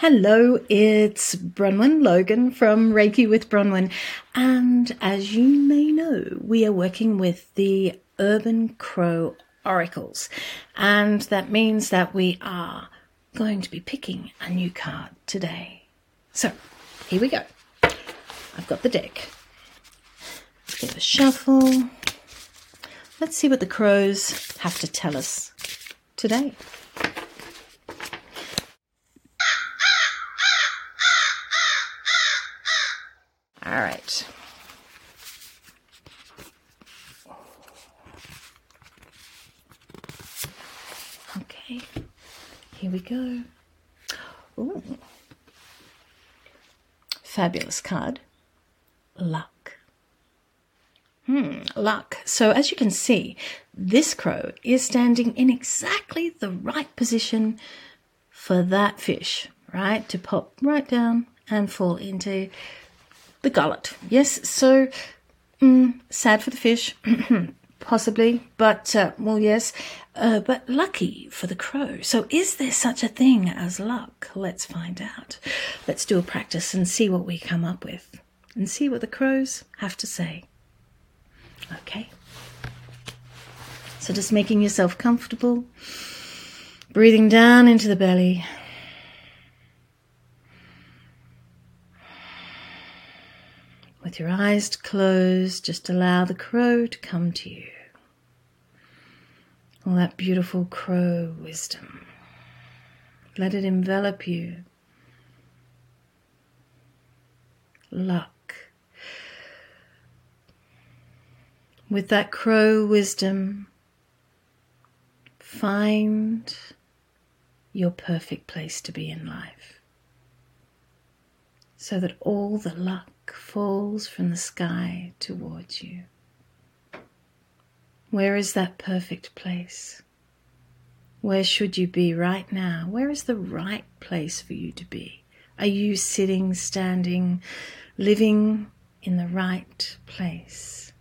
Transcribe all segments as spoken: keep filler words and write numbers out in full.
Hello, it's Bronwen Logan from Reiki with Bronwen, and as you may know, we are working with the Urban Crow Oracles, and that means that we are going to be picking a new card today. So, here we go. I've got the deck. Let's give it a shuffle. Let's see what the crows have to tell us today. All right. Okay, here we go. Ooh. Fabulous card. Luck. Hmm, luck. So as you can see, this crow is standing in exactly the right position for that fish, right? To pop right down and fall into the gullet. Yes, so mm, sad for the fish, possibly, but, uh, well, yes, uh, but lucky for the crow. So is there such a thing as luck? Let's find out. Let's do a practice and see what we come up with and see what the crows have to say. Okay. So just making yourself comfortable, breathing down into the belly. With your eyes closed, just allow the crow to come to you. All that beautiful crow wisdom. Let it envelop you. Luck. With that crow wisdom, find your perfect place to be in life, so that all the luck falls from the sky towards you. Where is that perfect place? Where should you be right now? Where is the right place for you to be? Are you sitting, standing, living in the right place?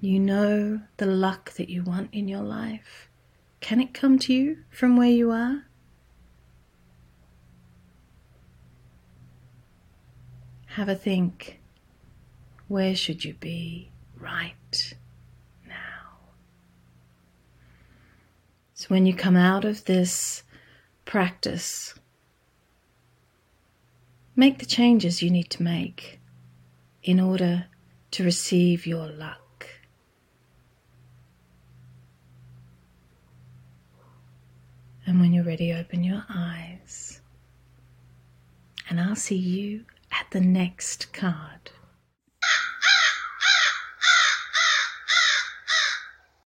You know the luck that you want in your life. Can it come to you from where you are? Have a think. Where should you be right now? So when you come out of this practice, make the changes you need to make in order to receive your luck. And when you're ready, open your eyes, and I'll see you at the next card.